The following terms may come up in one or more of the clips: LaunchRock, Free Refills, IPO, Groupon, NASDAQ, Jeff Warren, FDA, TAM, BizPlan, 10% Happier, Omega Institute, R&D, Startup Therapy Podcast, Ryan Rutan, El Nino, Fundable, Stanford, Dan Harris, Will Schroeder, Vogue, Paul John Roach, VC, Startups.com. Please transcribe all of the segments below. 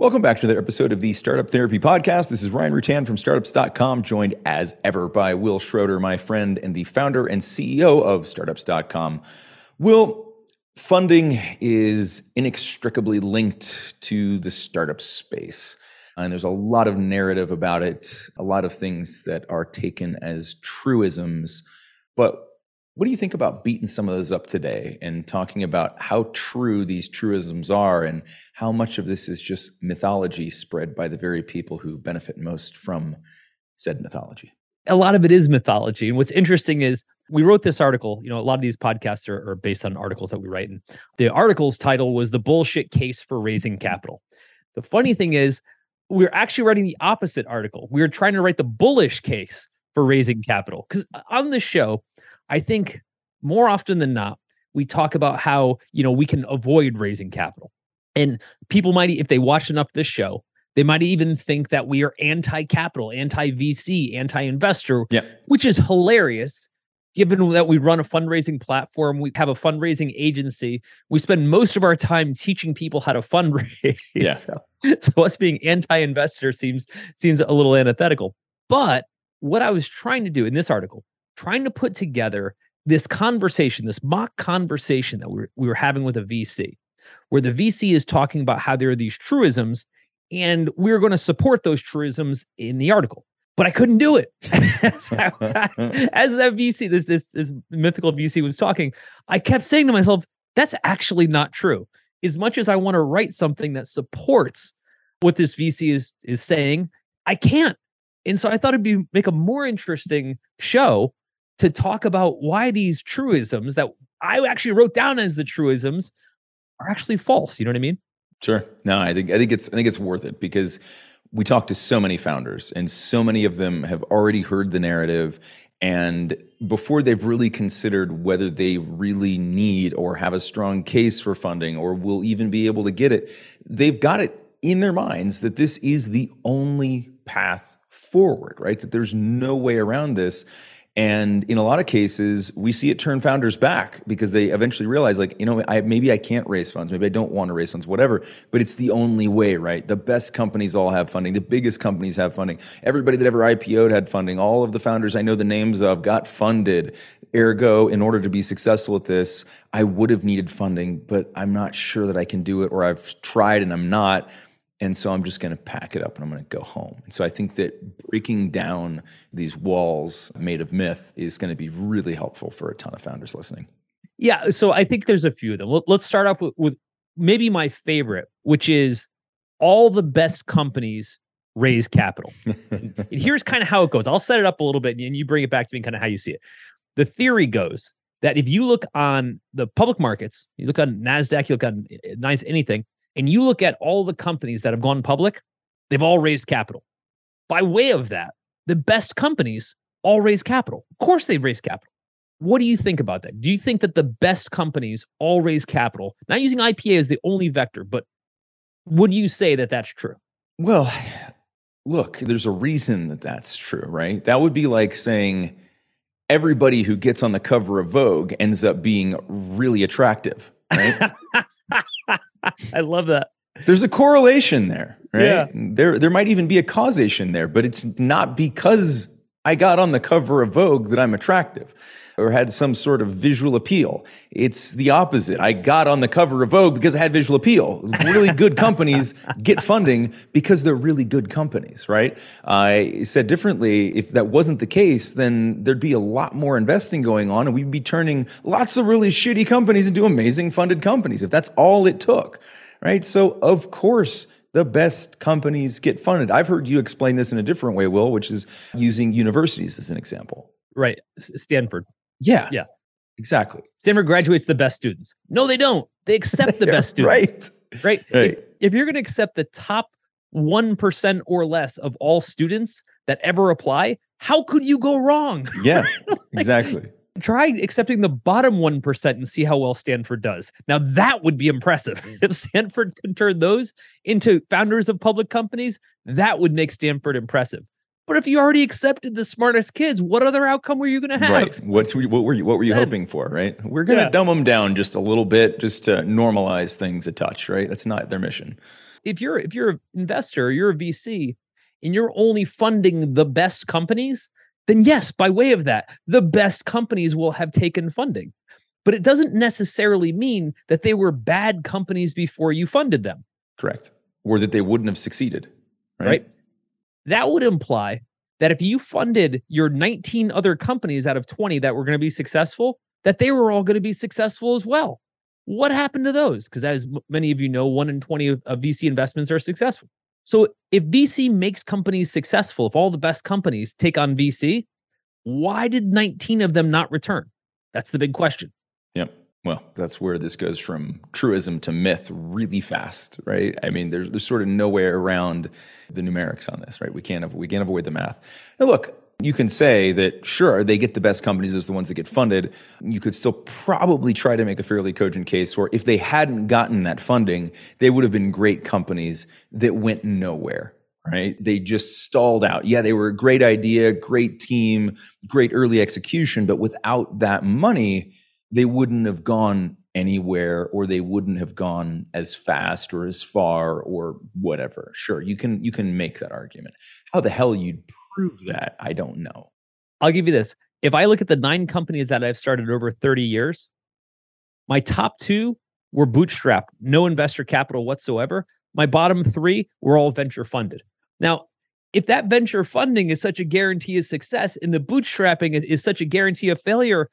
Welcome back to another episode of the Startup Therapy Podcast. This is Ryan Rutan from Startups.com, joined as ever by Will Schroeder, my friend and the founder and CEO of Startups.com. Will, funding is inextricably linked to the startup space, and there's a lot of narrative about it, a lot of things that are taken as truisms. But what do you think about beating some of those up today and talking about how true these truisms are and how much of this is just mythology spread by the very people who benefit most from said mythology? A lot of it is mythology. And what's interesting is we wrote this article. You know, a lot of these podcasts are based on articles that we write. And the article's title was The Bullshit Case for Raising Capital. The funny thing is we're actually writing the opposite article. We were trying to write the bullish case for raising capital. Because on this show, I think more often than not, we talk about how, you know, we can avoid raising capital. And people might, if they watch enough this show, they might even think that we are anti-capital, anti-VC, anti-investor, which is hilarious given that we run a fundraising platform, we have a fundraising agency, we spend most of our time teaching people how to fundraise. Yeah. So us being anti-investor seems a little antithetical. But what I was trying to do in this article, trying to put together this conversation, this mock conversation that we were having with a VC, where the VC is talking about how there are these truisms, and we're going to support those truisms in the article. But I couldn't do it. As that VC, this mythical VC was talking, I kept saying to myself, that's actually not true. As much as I want to write something that supports what this VC is saying, I can't. And so I thought it'd make a more interesting show to talk about why these truisms that I actually wrote down as the truisms are actually false. You know what I mean? Sure. No, I think it's worth it because we talk to so many founders and so many of them have already heard the narrative and before they've really considered whether they really need or have a strong case for funding or will even be able to get it, they've got it in their minds that this is the only path forward, right? That there's no way around this. And in a lot of cases, we see it turn founders back because they eventually realize, like, you know, maybe I can't raise funds. Maybe I don't want to raise funds, whatever, but it's the only way, right? The best companies all have funding. The biggest companies have funding. Everybody that ever IPO'd had funding. All of the founders I know the names of got funded. Ergo, in order to be successful at this, I would have needed funding, but I'm not sure that I can do it, or I've tried and I'm not. And so I'm just going to pack it up and I'm going to go home. And so I think that breaking down these walls made of myth is going to be really helpful for a ton of founders listening. Yeah. So I think there's a few of them. Let's start off with maybe my favorite, which is all the best companies raise capital. And here's kind of how it goes. I'll set it up a little bit and you bring it back to me and kind of how you see it. The theory goes that if you look on the public markets, you look on NASDAQ, you look on nice anything, and you look at all the companies that have gone public, they've all raised capital. By way of that, the best companies all raise capital. Of course they've raised capital. What do you think about that? Do you think that the best companies all raise capital? Not using IPA as the only vector, but would you say that that's true? Well, look, there's a reason that that's true, right? That would be like saying everybody who gets on the cover of Vogue ends up being really attractive, right? I love that. There's a correlation there, right? Yeah. There might even be a causation there, but it's not because I got on the cover of Vogue that I'm attractive or had some sort of visual appeal. It's the opposite. I got on the cover of Vogue because I had visual appeal. Really good companies get funding because they're really good companies, right? I said differently, if that wasn't the case, then there'd be a lot more investing going on and we'd be turning lots of really shitty companies into amazing funded companies if that's all it took, right? So of course, the best companies get funded. I've heard you explain this in a different way, Will, which is using universities as an example. Right. Stanford. Yeah. Yeah. Exactly. Stanford graduates the best students. No, they don't. They accept the best students. Right. Right. Right. If you're going to accept the top 1% or less of all students that ever apply, how could you go wrong? Yeah. Like, exactly. Try accepting the bottom 1% and see how well Stanford does. Now, that would be impressive. If Stanford could turn those into founders of public companies, that would make Stanford impressive. But if you already accepted the smartest kids, what other outcome were you going to have? Right. What were you hoping for, right? We're going to dumb them down just a little bit just to normalize things a touch, right? That's not their mission. If you're an investor, you're a VC, and you're only funding the best companies, then yes, by way of that, the best companies will have taken funding. But it doesn't necessarily mean that they were bad companies before you funded them. Correct. Or that they wouldn't have succeeded. Right? That would imply that if you funded your 19 other companies out of 20 that were going to be successful, that they were all going to be successful as well. What happened to those? Because as many of you know, 1 in 20 of VC investments are successful. So if VC makes companies successful, if all the best companies take on VC, why did 19 of them not return? That's the big question. Yep. Well, that's where this goes from truism to myth really fast, right? I mean, there's sort of no way around the numerics on this, right? We can't avoid the math. Now, look, you can say that, sure, they get the best companies as the ones that get funded. You could still probably try to make a fairly cogent case where if they hadn't gotten that funding, they would have been great companies that went nowhere, right? They just stalled out. Yeah, they were a great idea, great team, great early execution, but without that money, they wouldn't have gone anywhere, or they wouldn't have gone as fast or as far or whatever. Sure, you can make that argument. How the hell you'd prove that, I don't know. I'll give you this. If I look at the 9 companies that I've started over 30 years, my top 2 were bootstrapped, no investor capital whatsoever. My bottom 3 were all venture funded. Now, if that venture funding is such a guarantee of success and the bootstrapping is such a guarantee of failure,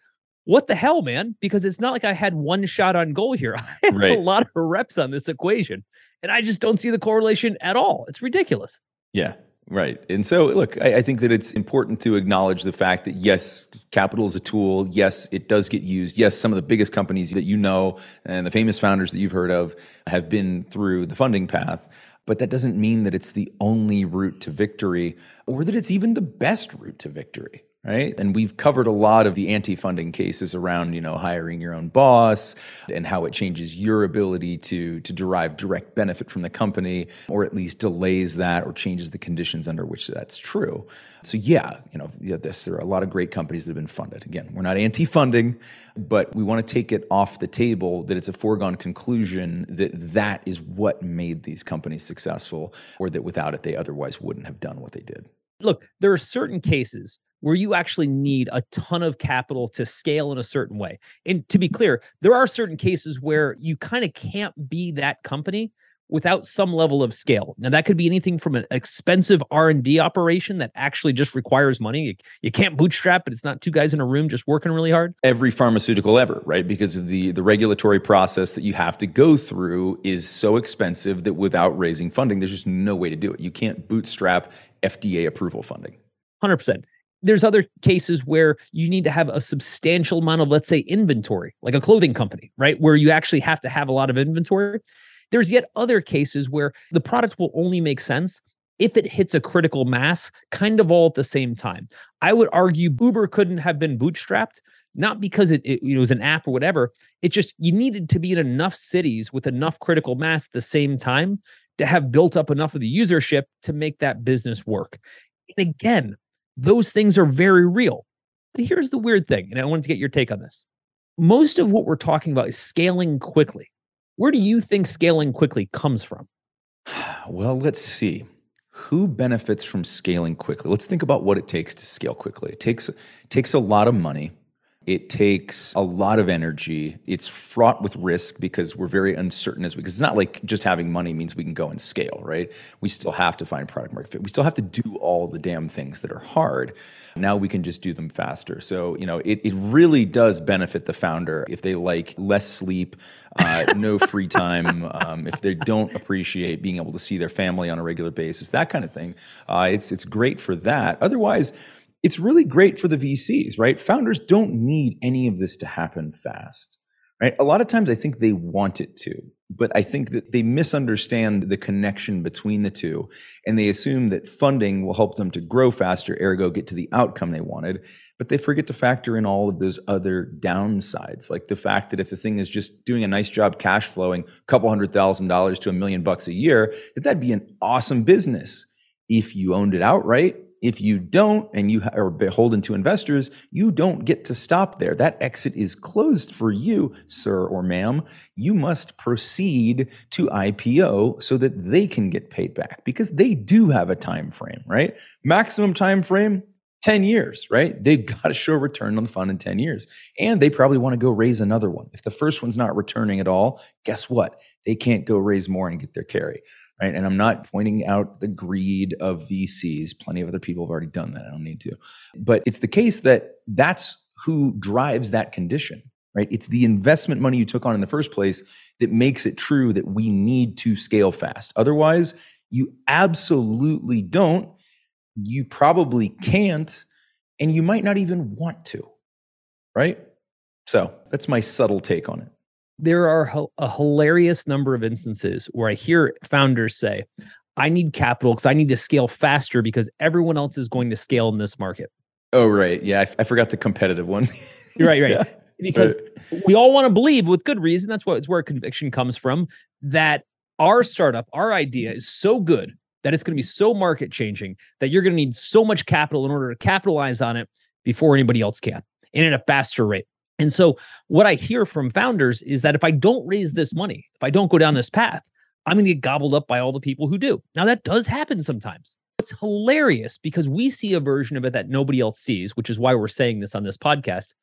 what the hell, man? Because it's not like I had 1 shot on goal here. I had a lot of reps on this equation, and I just don't see the correlation at all. It's ridiculous. Yeah, right. And so, look, I think that it's important to acknowledge the fact that, yes, capital is a tool. Yes, it does get used. Yes, some of the biggest companies that you know and the famous founders that you've heard of have been through the funding path. But that doesn't mean that it's the only route to victory, or that it's even the best route to victory. Right? And we've covered a lot of the anti-funding cases around, hiring your own boss and how it changes your ability to derive direct benefit from the company, or at least delays that or changes the conditions under which that's true. So there are a lot of great companies that have been funded. Again, we're not anti-funding, but we want to take it off the table that it's a foregone conclusion that is what made these companies successful, or that without it, they otherwise wouldn't have done what they did. Look, there are certain cases where you actually need a ton of capital to scale in a certain way. And to be clear, there are certain cases where you kind of can't be that company without some level of scale. Now, that could be anything from an expensive R&D operation that actually just requires money. You can't bootstrap, but it's not 2 guys in a room just working really hard. Every pharmaceutical ever, right? Because of the regulatory process that you have to go through is so expensive that without raising funding, there's just no way to do it. You can't bootstrap FDA approval funding. 100%. There's other cases where you need to have a substantial amount of, let's say, inventory, like a clothing company, right? Where you actually have to have a lot of inventory. There's yet other cases where the product will only make sense if it hits a critical mass, kind of all at the same time. I would argue Uber couldn't have been bootstrapped, not because it was an app or whatever. It just, you needed to be in enough cities with enough critical mass at the same time to have built up enough of the usership to make that business work. And again, those things are very real. But here's the weird thing, and I wanted to get your take on this. Most of what we're talking about is scaling quickly. Where do you think scaling quickly comes from? Well, let's see. Who benefits from scaling quickly? Let's think about what it takes to scale quickly. It takes a lot of money. It takes a lot of energy. It's fraught with risk because we're very uncertain because it's not like just having money means we can go and scale, right? We still have to find product market fit. We still have to do all the damn things that are hard. Now we can just do them faster. So, it really does benefit the founder if they like less sleep, no free time, if they don't appreciate being able to see their family on a regular basis, that kind of thing. It's great for that. Otherwise, it's really great for the VCs, right? Founders don't need any of this to happen fast, right? A lot of times I think they want it to, but I think that they misunderstand the connection between the two, and they assume that funding will help them to grow faster, ergo get to the outcome they wanted, but they forget to factor in all of those other downsides, like the fact that if the thing is just doing a nice job cash flowing a couple $100,000 to $1 million a year, that'd be an awesome business if you owned it outright. If you don't, and you are beholden to investors, you don't get to stop there. That exit is closed for you, sir or ma'am. You must proceed to IPO so that they can get paid back, because they do have a time frame, right? Maximum time frame, 10 years, right? They've got to show a return on the fund in 10 years. And they probably want to go raise another one. If the first one's not returning at all, guess what? They can't go raise more and get their carry, right? And I'm not pointing out the greed of VCs. Plenty of other people have already done that. I don't need to. But it's the case that that's who drives that condition, right? It's the investment money you took on in the first place that makes it true that we need to scale fast. Otherwise, you absolutely don't. You probably can't, and you might not even want to, right? So that's my subtle take on it. There are a hilarious number of instances where I hear founders say, I need capital because I need to scale faster because everyone else is going to scale in this market. Oh, right. Yeah, I forgot the competitive one. You're right, right. Yeah. Because we all want to believe, with good reason, that's what, it's where conviction comes from, that our startup, our idea is so good that it's going to be so market changing that you're going to need so much capital in order to capitalize on it before anybody else can, and at a faster rate. And so what I hear from founders is that if I don't raise this money, if I don't go down this path, I'm going to get gobbled up by all the people who do. Now, that does happen sometimes. It's hilarious because we see a version of it that nobody else sees, which is why we're saying this on this podcast.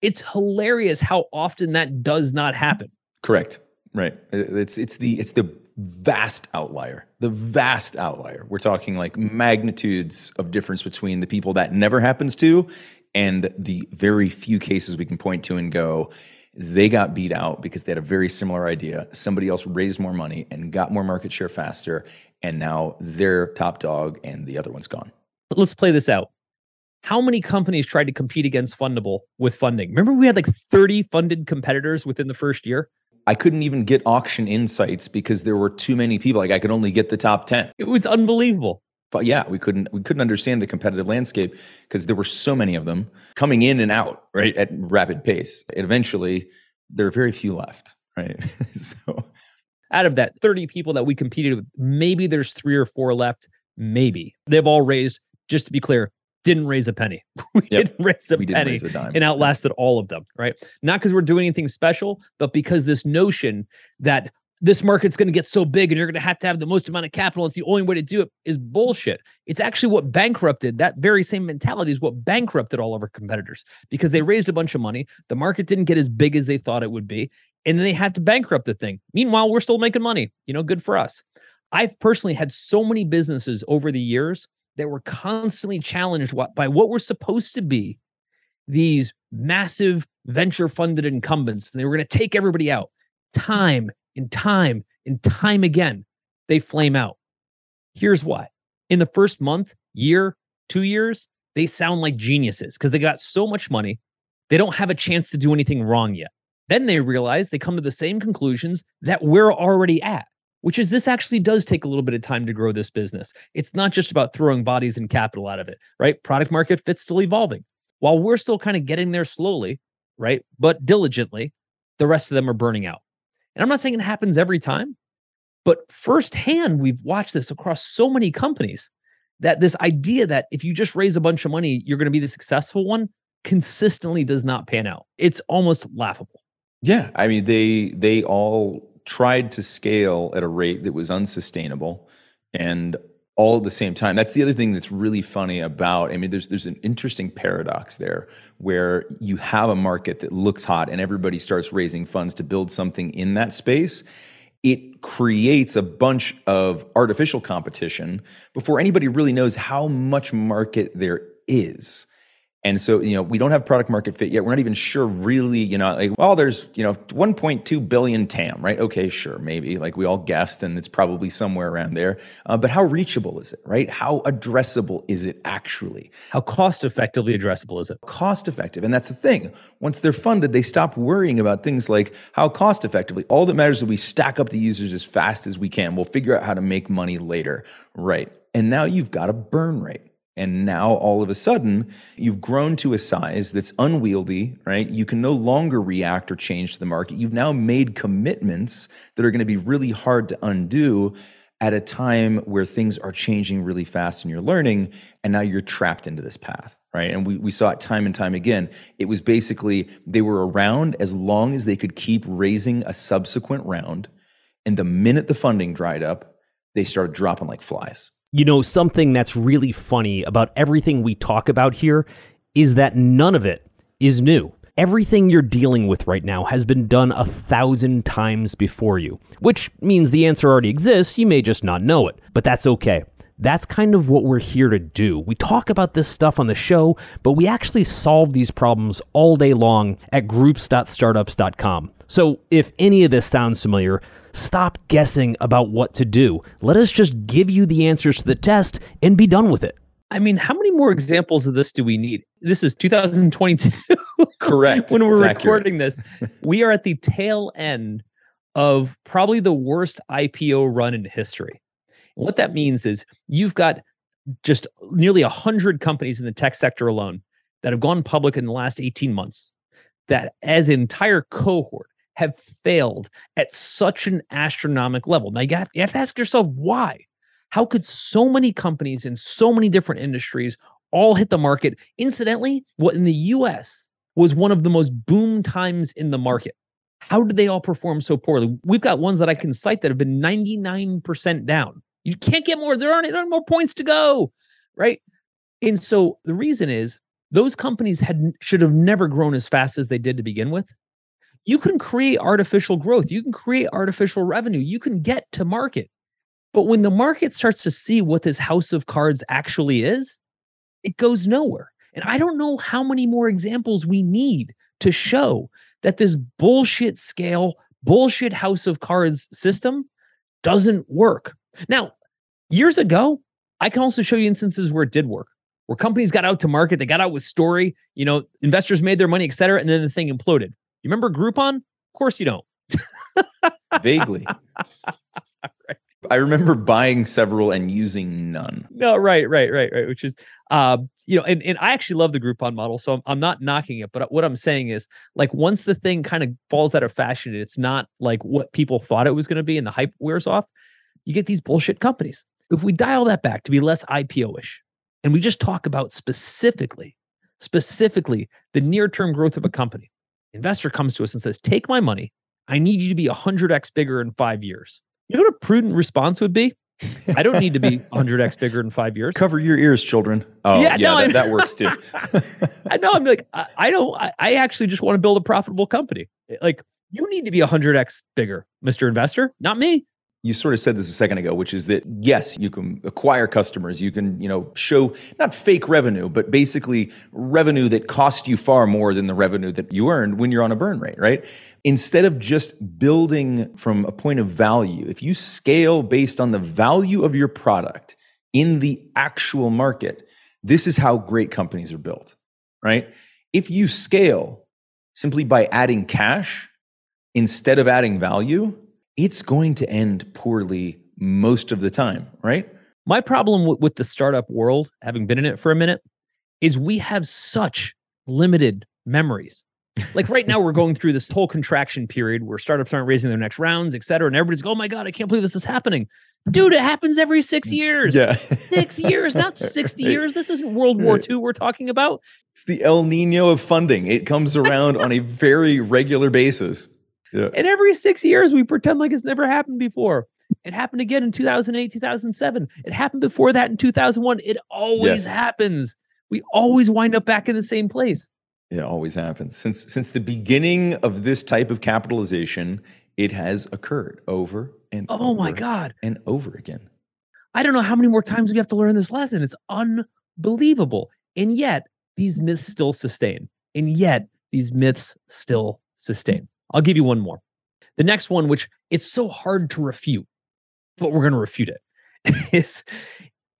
It's hilarious how often that does not happen. Correct. Right. It's the vast outlier. We're talking like magnitudes of difference between the people that never happens to and the very few cases we can point to and go, they got beat out because they had a very similar idea. Somebody else raised more money and got more market share faster, and now they're top dog and the other one's gone. Let's play this out. How many companies tried to compete against Fundable with funding? Remember, we had like 30 funded competitors within the first year? I couldn't even get auction insights because there were too many people. Like, I could only get the top 10. It was unbelievable. But yeah, we couldn't understand the competitive landscape because there were so many of them coming in and out, right, at rapid pace. And eventually, there are very few left, right? So out of that 30 people that we competed with, maybe there's 3 or 4 left, maybe. They've all raised, just to be clear, didn't raise a penny. We didn't raise a dime. And outlasted all of them, right? Not because we're doing anything special, but because this notion that this market's going to get so big and you're going to have the most amount of capital, it's the only way to do it, is bullshit. It's actually what bankrupted, that very same mentality is what bankrupted all of our competitors, because they raised a bunch of money. The market didn't get as big as they thought it would be. And then they had to bankrupt the thing. Meanwhile, we're still making money, you know, good for us. I've personally had so many businesses over the years that were constantly challenged by what were supposed to be these massive venture-funded incumbents, and they were going to take everybody out. Time and time and time again, they flame out. Here's why. In the first month, year, 2 years, they sound like geniuses because they got so much money, they don't have a chance to do anything wrong yet. Then they realize they come to the same conclusions that we're already at, which is this actually does take a little bit of time to grow this business. It's not just about throwing bodies and capital out of it, right? Product market fit's still evolving. While we're still kind of getting there slowly, right, but diligently, the rest of them are burning out. And I'm not saying it happens every time, but firsthand, we've watched this across so many companies, that this idea that if you just raise a bunch of money, you're going to be the successful one, consistently does not pan out. It's almost laughable. Yeah, I mean, they all tried to scale at a rate that was unsustainable, and all at the same time. That's the other thing that's really funny about, I mean, there's an interesting paradox there where you have a market that looks hot and everybody starts raising funds to build something in that space. It creates a bunch of artificial competition before anybody really knows how much market there is. And so, you know, we don't have product market fit yet. We're not even sure really, you know, like, well, there's, you know, 1.2 billion TAM, right? Okay, sure, maybe. Like, we all guessed, and it's probably somewhere around there. But how reachable is it, right? How addressable is it actually? How cost-effectively addressable is it? Cost-effective. And that's the thing. Once they're funded, they stop worrying about things like how cost-effectively. All that matters is we stack up the users as fast as we can. We'll figure out how to make money later, right? And now you've got a burn rate. And now all of a sudden, you've grown to a size that's unwieldy, right? You can no longer react or change to the market. You've now made commitments that are going to be really hard to undo at a time where things are changing really fast and you're learning, and now you're trapped into this path, right? And we saw it time and time again. It was basically, they were around as long as they could keep raising a subsequent round. And the minute the funding dried up, they started dropping like flies. You know, something that's really funny about everything we talk about here is that none of it is new. Everything you're dealing with right now has been done 1,000 times before you, which means the answer already exists. You may just not know it, but that's okay. That's kind of what we're here to do. We talk about this stuff on the show, but we actually solve these problems all day long at groups.startups.com. So if any of this sounds familiar, stop guessing about what to do. Let us just give you the answers to the test and be done with it. I mean, how many more examples of this do we need? This is 2022. Correct. When we're recording this, we are at the tail end of probably the worst IPO run in history. And what that means is you've got just nearly 100 companies in the tech sector alone that have gone public in the last 18 months that as an entire cohort have failed at such an astronomical level. Now, you have to ask yourself why. How could so many companies in so many different industries all hit the market? Incidentally, what in the US was one of the most boom times in the market. How did they all perform so poorly? We've got ones that I can cite that have been 99% down. You can't get more. There aren't more points to go, right? And so the reason is those companies should have never grown as fast as they did to begin with. You can create artificial growth. You can create artificial revenue. You can get to market. But when the market starts to see what this house of cards actually is, it goes nowhere. And I don't know how many more examples we need to show that this bullshit scale, bullshit house of cards system doesn't work. Now, years ago, I can also show you instances where it did work, where companies got out to market, they got out with story, you know, investors made their money, et cetera, and then the thing imploded. You remember Groupon? Of course you don't. Vaguely. Right. I remember buying several and using none. No, right. Which is, you know, and I actually love the Groupon model, so I'm not knocking it. But what I'm saying is, like, once the thing kind of falls out of fashion, and it's not like what people thought it was going to be, and the hype wears off, you get these bullshit companies. If we dial that back to be less IPO-ish, and we just talk about specifically the near-term growth of a company, investor comes to us and says, "Take my money. I need you to be 100x bigger in 5 years." You know what a prudent response would be? I don't need to be 100x bigger in 5 years. Cover your ears, children. Oh, yeah, that works too. I know. I'm like, I actually just want to build a profitable company. Like, you need to be 100x bigger, Mr. Investor, not me. You sort of said this a second ago, which is that, yes, you can acquire customers. You can, you know, show not fake revenue, but basically revenue that costs you far more than the revenue that you earned when you're on a burn rate, right? Instead of just building from a point of value, if you scale based on the value of your product in the actual market, this is how great companies are built, right? If you scale simply by adding cash instead of adding value, it's going to end poorly most of the time, right? My problem with the startup world, having been in it for a minute, is we have such limited memories. Like right now, we're going through this whole contraction period where startups aren't raising their next rounds, et cetera. And everybody's going, "Oh my God, I can't believe this is happening." Dude, it happens every 6 years. Yeah. 6 years, not 60 years. This isn't World War II we're talking about. It's the El Nino of funding. It comes around on a very regular basis. Yeah. And every 6 years, we pretend like it's never happened before. It happened again in 2008, 2007. It happened before that in 2001. It always happens. We always wind up back in the same place. It always happens. Since the beginning of this type of capitalization, it has occurred over and over. Oh my God. And over again. I don't know how many more times we have to learn this lesson. It's unbelievable. And yet, these myths still sustain. I'll give you one more. The next one, which it's so hard to refute, but we're going to refute it, is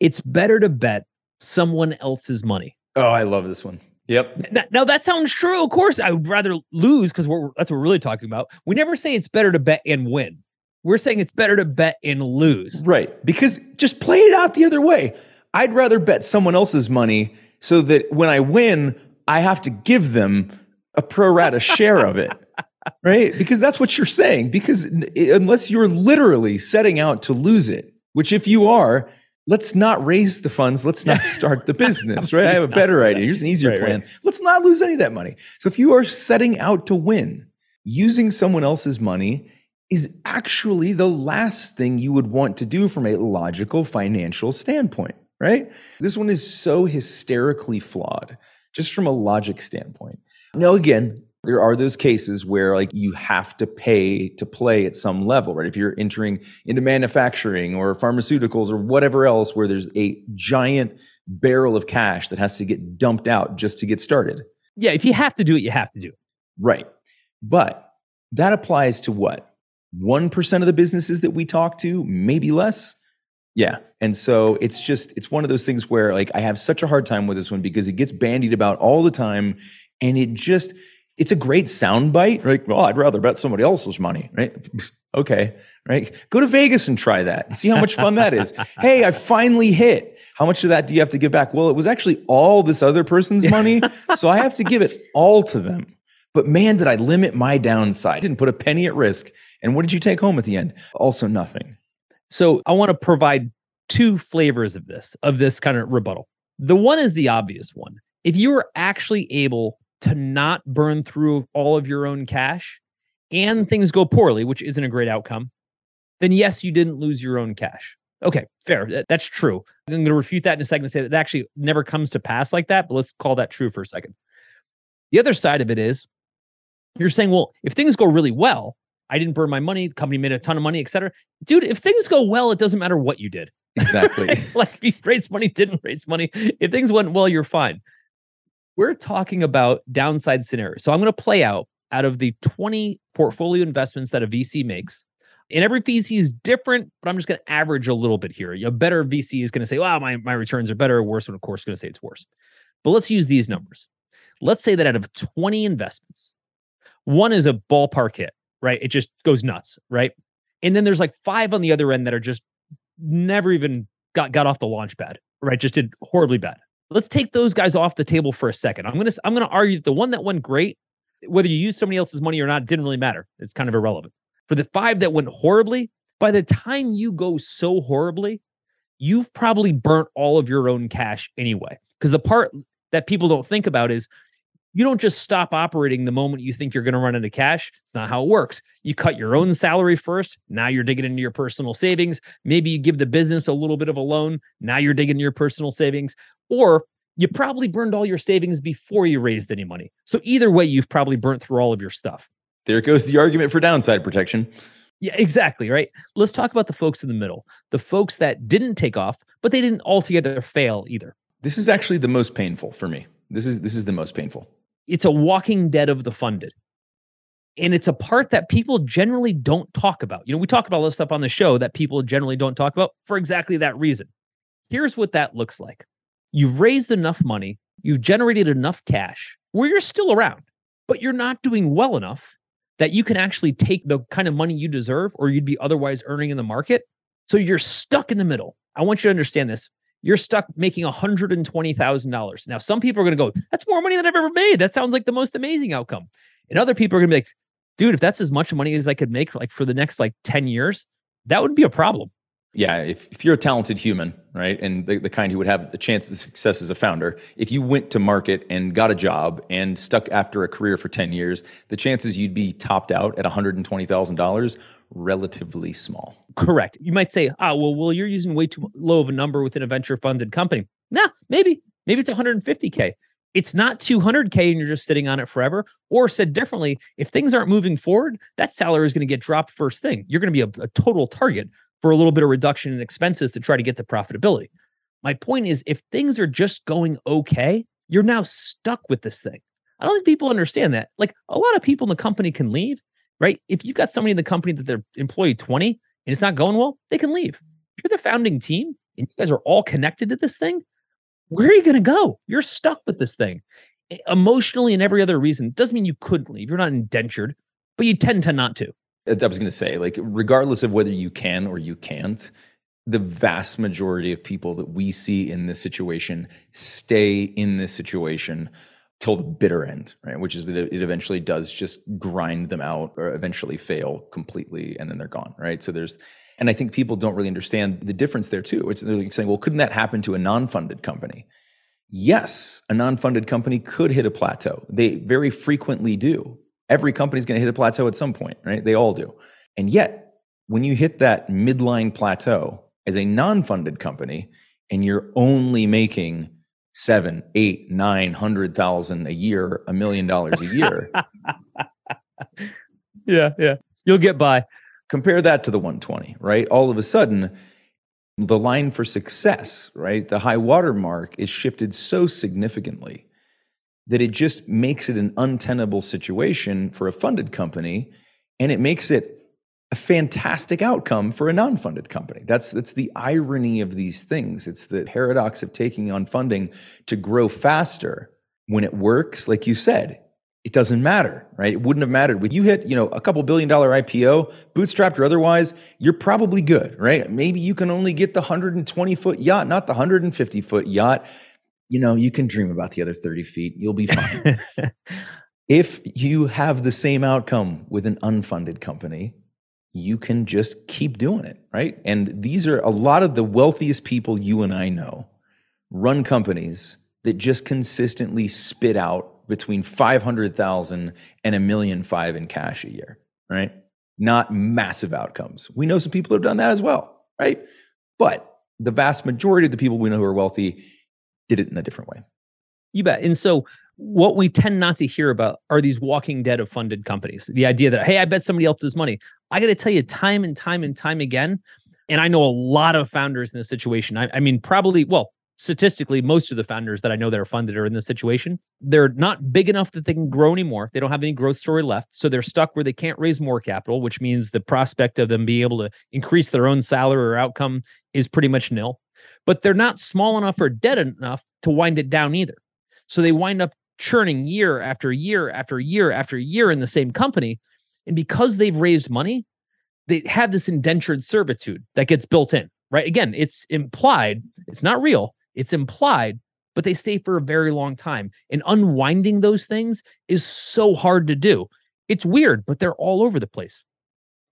it's better to bet someone else's money. Oh, I love this one. Yep. Now that sounds true. Of course, I would rather lose because that's what we're really talking about. We never say it's better to bet and win. We're saying it's better to bet and lose. Right. Because just play it out the other way. I'd rather bet someone else's money so that when I win, I have to give them a pro rata share of it. Right? Because that's what you're saying. Because unless you're literally setting out to lose it, which if you are, let's not raise the funds. Let's not start the business, right? I have a better idea. Here's an easier plan. Right. Let's not lose any of that money. So if you are setting out to win, using someone else's money is actually the last thing you would want to do from a logical financial standpoint, right? This one is so hysterically flawed, just from a logic standpoint. Now, again, there are those cases where like you have to pay to play at some level, right? If you're entering into manufacturing or pharmaceuticals or whatever else where there's a giant barrel of cash that has to get dumped out just to get started. Yeah, if you have to do it, you have to do it. Right. But that applies to what? 1% of the businesses that we talk to, maybe less. Yeah. And so it's just, it's one of those things where like I have such a hard time with this one because it gets bandied about all the time and it just... It's a great soundbite, like, well, I'd rather bet somebody else's money, right? Okay, right? Go to Vegas and try that and see how much fun that is. Hey, I finally hit. How much of that do you have to give back? Well, it was actually all this other person's money, so I have to give it all to them. But man, did I limit my downside. I didn't put a penny at risk. And what did you take home at the end? Also nothing. So I want to provide two flavors of this kind of rebuttal. The one is the obvious one. If you were actually able to not burn through all of your own cash and things go poorly, which isn't a great outcome, then yes, you didn't lose your own cash. Okay, fair. That's true. I'm going to refute that in a second and say that actually never comes to pass like that, but let's call that true for a second. The other side of it is you're saying, well, if things go really well, I didn't burn my money, the company made a ton of money, et cetera. Dude, if things go well, it doesn't matter what you did. Exactly. Like if you raised money, didn't raise money. If things went well, you're fine. We're talking about downside scenarios. So I'm going to play out of the 20 portfolio investments that a VC makes. And every VC is different, but I'm just going to average a little bit here. A better VC is going to say, well, my returns are better or worse. And of course, going to say it's worse. But let's use these numbers. Let's say that out of 20 investments, one is a ballpark hit, right? It just goes nuts, right? And then there's like 5 on the other end that are just never even got off the launch pad, right? Just did horribly bad. Let's take those guys off the table for a second. I'm gonna argue that the one that went great, whether you used somebody else's money or not, didn't really matter. It's kind of irrelevant. For the 5 that went horribly, by the time you go so horribly, you've probably burnt all of your own cash anyway. Because the part that people don't think about is you don't just stop operating the moment you think you're going to run into cash. It's not how it works. You cut your own salary first. Now you're digging into your personal savings. Maybe you give the business a little bit of a loan. Now you're digging into your personal savings. Or you probably burned all your savings before you raised any money. So either way, you've probably burnt through all of your stuff. There goes the argument for downside protection. Yeah, exactly, right? Let's talk about the folks in the middle. The folks that didn't take off, but they didn't altogether fail either. This is actually the most painful for me. This is the most painful. It's a walking dead of the funded. And it's a part that people generally don't talk about. You know, we talk about all this stuff on the show that people generally don't talk about for exactly that reason. Here's what that looks like. You've raised enough money, you've generated enough cash where you're still around, but you're not doing well enough that you can actually take the kind of money you deserve or you'd be otherwise earning in the market. So you're stuck in the middle. I want you to understand this. You're stuck making $120,000. Now, some people are going to go, that's more money than I've ever made. That sounds like the most amazing outcome. And other people are going to be like, dude, if that's as much money as I could make like for the next like 10 years, that would be a problem. Yeah, if you're a talented human, right, and the kind who would have a chance of success as a founder, if you went to market and got a job and stuck after a career for 10 years, the chances you'd be topped out at $120,000 relatively small. Correct. You might say, well, you're using way too low of a number within a venture-funded company. Nah, maybe. Maybe it's $150K. It's not $200K and you're just sitting on it forever. Or said differently, if things aren't moving forward, that salary is going to get dropped first thing. You're going to be a total target for a little bit of reduction in expenses to try to get to profitability. My point is, if things are just going okay, you're now stuck with this thing. I don't think people understand that. Like a lot of people in the company can leave, right? If you've got somebody in the company that they're employee 20 and it's not going well, they can leave. If you're the founding team and you guys are all connected to this thing, where are you going to go? You're stuck with this thing. Emotionally and every other reason. It doesn't mean you couldn't leave. You're not indentured, but you tend to not to. I was going to say, like, regardless of whether you can or you can't, the vast majority of people that we see in this situation stay in this situation till the bitter end, right? Which is that it eventually does just grind them out or eventually fail completely and then they're gone, right? So there's, And I think people don't really understand the difference there too. They're saying, well, couldn't that happen to a non-funded company? Yes, a non-funded company could hit a plateau. They very frequently do. Every company's going to hit a plateau at some point, right? They all do. And yet, when you hit that midline plateau as a non-funded company, and you're only making $700,000, $800,000, $900,000 a year, $1 million a year. Yeah. You'll get by. Compare that to the 120, right? All of a sudden, the line for success, right? The high water mark is shifted so significantly that it just makes it an untenable situation for a funded company, and it makes it a fantastic outcome for a non-funded company. That's the irony of these things. It's the paradox of taking on funding to grow faster. When it works, like you said, it doesn't matter, right? It wouldn't have mattered. If you hit, a couple $1 billion IPO, bootstrapped or otherwise, you're probably good, right? Maybe you can only get the 120-foot yacht, not the 150-foot yacht. You can dream about the other 30 feet. You'll be fine. If you have the same outcome with an unfunded company, you can just keep doing it, right? And these are a lot of the wealthiest people you and I know run companies that just consistently spit out between 500,000 and $1.5 million in cash a year, right? Not massive outcomes. We know some people who have done that as well, right? But the vast majority of the people we know who are wealthy did it in a different way. You bet. And so what we tend not to hear about are these walking dead of funded companies. The idea that, hey, I bet somebody else's money. I got to tell you time and time again, and I know a lot of founders in this situation. I mean, probably, statistically, most of the founders that I know that are funded are in this situation. They're not big enough that they can grow anymore. They don't have any growth story left. So they're stuck where they can't raise more capital, which means the prospect of them being able to increase their own salary or outcome is pretty much nil. But they're not small enough or dead enough to wind it down either. So they wind up churning year after year after year after year in the same company. And because they've raised money, they have this indentured servitude that gets built in, right? Again, it's implied. It's not real. It's implied, but they stay for a very long time. And unwinding those things is so hard to do. It's weird, but they're all over the place.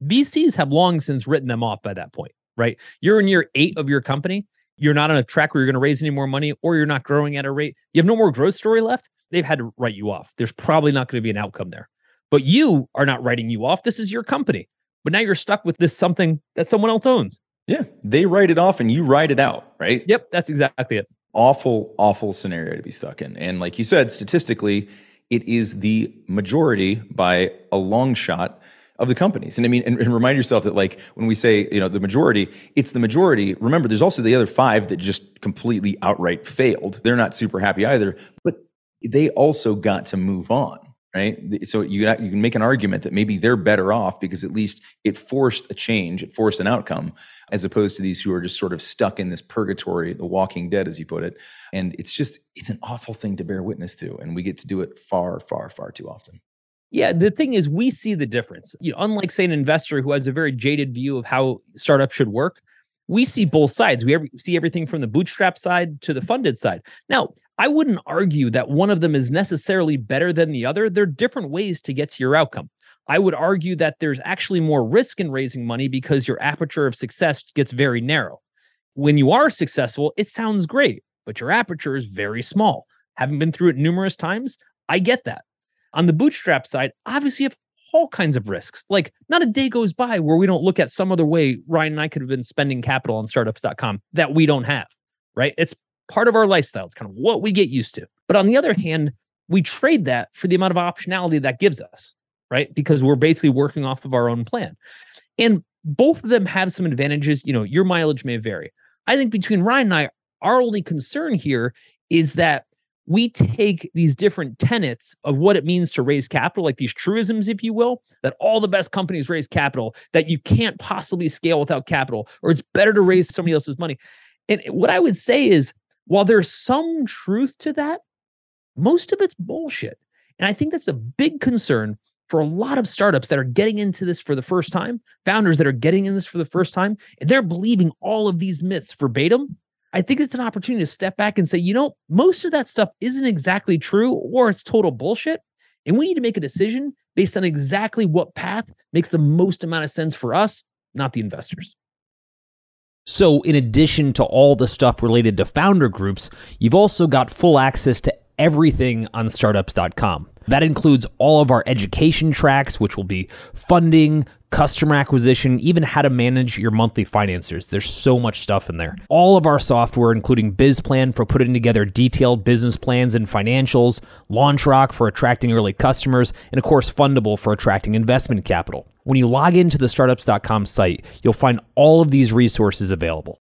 VCs have long since written them off by that point, right? You're in year 8 of your company. You're not on a track where you're going to raise any more money, or you're not growing at a rate. You have no more growth story left. They've had to write you off. There's probably not going to be an outcome there. But you are not writing you off. This is your company. But now you're stuck with this something that someone else owns. Yeah, they write it off and you write it out, right? Yep, that's exactly it. Awful, awful scenario to be stuck in. And like you said, statistically, it is the majority by a long shot of the companies. And I mean, and remind yourself that when we say, the majority, it's the majority. Remember, there's also the other 5 that just completely outright failed. They're not super happy either, but they also got to move on. Right? So you can make an argument that maybe they're better off because at least it forced a change, it forced an outcome, as opposed to these who are just sort of stuck in this purgatory, the walking dead, as you put it. And it's an awful thing to bear witness to. And we get to do it far, far, far too often. Yeah. The thing is, we see the difference. Unlike, say, an investor who has a very jaded view of how startups should work, we see both sides. We see everything from the bootstrap side to the funded side. Now, I wouldn't argue that one of them is necessarily better than the other. There are different ways to get to your outcome. I would argue that there's actually more risk in raising money because your aperture of success gets very narrow. When you are successful, it sounds great, but your aperture is very small. Having been through it numerous times, I get that. On the bootstrap side, obviously you have all kinds of risks. Not a day goes by where we don't look at some other way Ryan and I could have been spending capital on startups.com that we don't have, right? It's part of our lifestyle. It's kind of what we get used to. But on the other hand, we trade that for the amount of optionality that gives us, right? Because we're basically working off of our own plan. And both of them have some advantages. Your mileage may vary. I think between Ryan and I, our only concern here is that we take these different tenets of what it means to raise capital, like these truisms, if you will, that all the best companies raise capital, that you can't possibly scale without capital, or it's better to raise somebody else's money. And what I would say is, while there's some truth to that, most of it's bullshit. And I think that's a big concern for a lot of startups that are getting into this for the first time, founders that are getting in this for the first time, and they're believing all of these myths verbatim. I think it's an opportunity to step back and say, most of that stuff isn't exactly true, or it's total bullshit. And we need to make a decision based on exactly what path makes the most amount of sense for us, not the investors. So in addition to all the stuff related to founder groups, you've also got full access to everything on Startups.com. That includes all of our education tracks, which will be funding, customer acquisition, even how to manage your monthly financiers. There's so much stuff in there. All of our software, including BizPlan for putting together detailed business plans and financials, LaunchRock for attracting early customers, and of course, Fundable for attracting investment capital. When you log into the Startups.com site, you'll find all of these resources available.